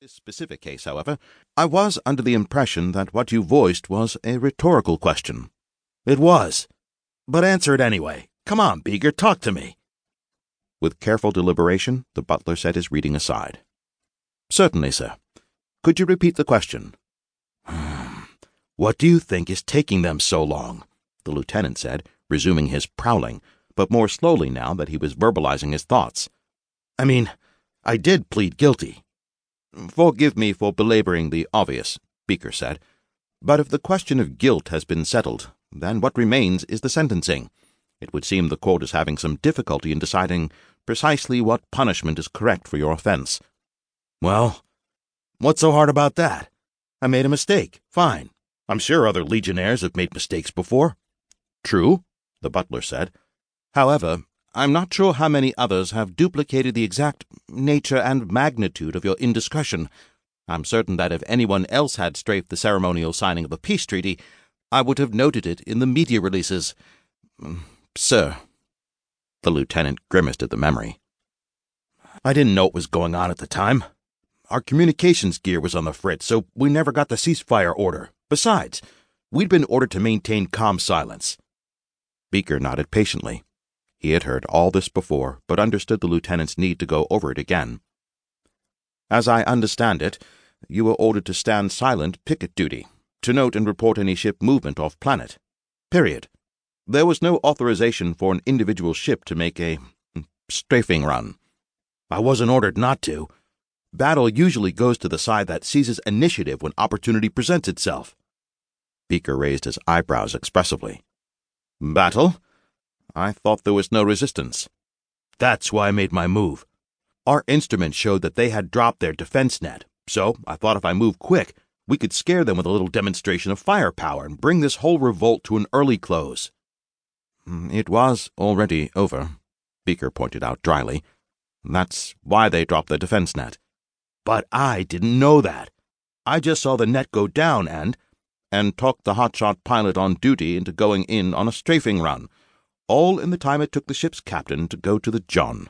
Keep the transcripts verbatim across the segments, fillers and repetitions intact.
This specific case, however, I was under the impression that what you voiced was a rhetorical question. It was. But answer it anyway. Come on, Beaker, talk to me. With careful deliberation, the butler set his reading aside. Certainly, sir. Could you repeat the question? What do you think is taking them so long? The lieutenant said, resuming his prowling, but more slowly now that he was verbalizing his thoughts. I mean, I did plead guilty. Forgive me for belaboring the obvious, Beaker said, but if the question of guilt has been settled, then what remains is the sentencing. It would seem the court is having some difficulty in deciding precisely what punishment is correct for your offense. Well, what's so hard about that? I made a mistake. Fine. I'm sure other legionnaires have made mistakes before. True, the butler said. However, I'm not sure how many others have duplicated the exact nature and magnitude of your indiscretion. I'm certain that if anyone else had strafed the ceremonial signing of a peace treaty, I would have noted it in the media releases. Sir, the lieutenant grimaced at the memory. I didn't know what was going on at the time. Our communications gear was on the fritz, so we never got the ceasefire order. Besides, we'd been ordered to maintain calm silence. Beaker nodded patiently. He had heard all this before, but understood the lieutenant's need to go over it again. As I understand it, you were ordered to stand silent picket duty, to note and report any ship movement off planet. Period. There was no authorization for an individual ship to make a strafing run. I wasn't ordered not to. Battle usually goes to the side that seizes initiative when opportunity presents itself. Beaker raised his eyebrows expressively. Battle? I thought there was no resistance. That's why I made my move. Our instruments showed that they had dropped their defense net, so I thought if I moved quick, we could scare them with a little demonstration of firepower and bring this whole revolt to an early close. It was already over, Beaker pointed out dryly. That's why they dropped their defense net. But I didn't know that. I just saw the net go down and... and talked the hotshot pilot on duty into going in on a strafing run, all in the time it took the ship's captain to go to the John.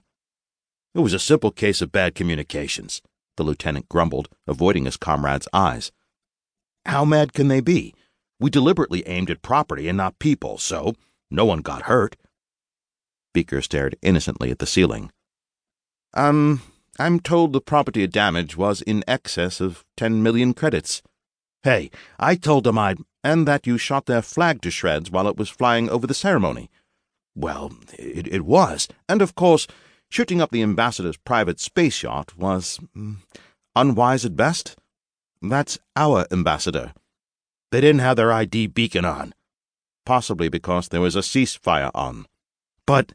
It was a simple case of bad communications, the lieutenant grumbled, avoiding his comrade's eyes. How mad can they be? We deliberately aimed at property and not people, so no one got hurt. Beaker stared innocently at the ceiling. Um, I'm told the property damage was in excess of ten million credits. Hey, I told them I'd... and that you shot their flag to shreds while it was flying over the ceremony. Well, it, it was, and of course, shooting up the ambassador's private space yacht was mm, unwise at best. That's our ambassador. They didn't have their I D beacon on, possibly because there was a ceasefire on. But,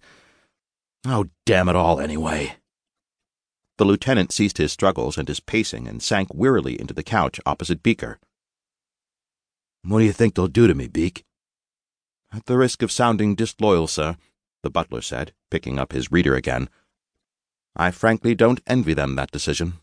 oh, damn it all anyway. The lieutenant ceased his struggles and his pacing and sank wearily into the couch opposite Beaker. What do you think they'll do to me, Beak? At the risk of sounding disloyal, sir, the butler said, picking up his reader again, I frankly don't envy them that decision.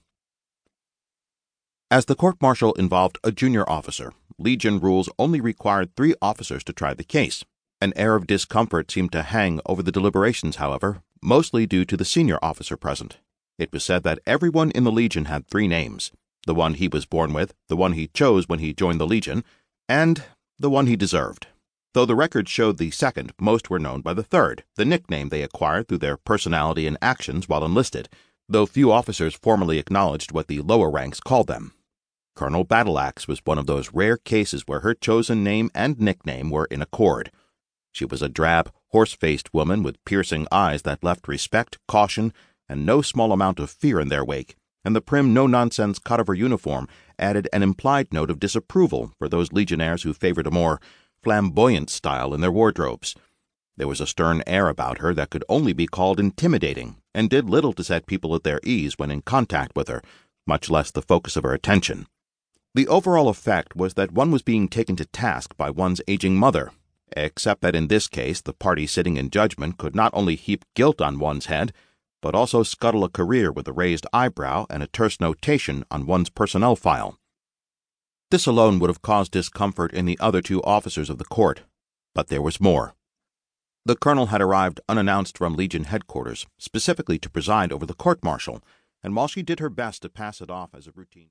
As the court-martial involved a junior officer, Legion rules only required three officers to try the case. An air of discomfort seemed to hang over the deliberations, however, mostly due to the senior officer present. It was said that everyone in the Legion had three names, the one he was born with, the one he chose when he joined the Legion, and the one he deserved. Though the records showed the second, most were known by the third, the nickname they acquired through their personality and actions while enlisted, though few officers formally acknowledged what the lower ranks called them. Colonel Battleaxe was one of those rare cases where her chosen name and nickname were in accord. She was a drab, horse-faced woman with piercing eyes that left respect, caution, and no small amount of fear in their wake, and the prim no-nonsense cut of her uniform added an implied note of disapproval for those legionnaires who favored a more flamboyant style in their wardrobes. There was a stern air about her that could only be called intimidating, and did little to set people at their ease when in contact with her, much less the focus of her attention. The overall effect was that one was being taken to task by one's aging mother, except that in this case the party sitting in judgment could not only heap guilt on one's head, but also scuttle a career with a raised eyebrow and a terse notation on one's personnel file. This alone would have caused discomfort in the other two officers of the court, but there was more. The colonel had arrived unannounced from Legion headquarters, specifically to preside over the court-martial, and while she did her best to pass it off as a routine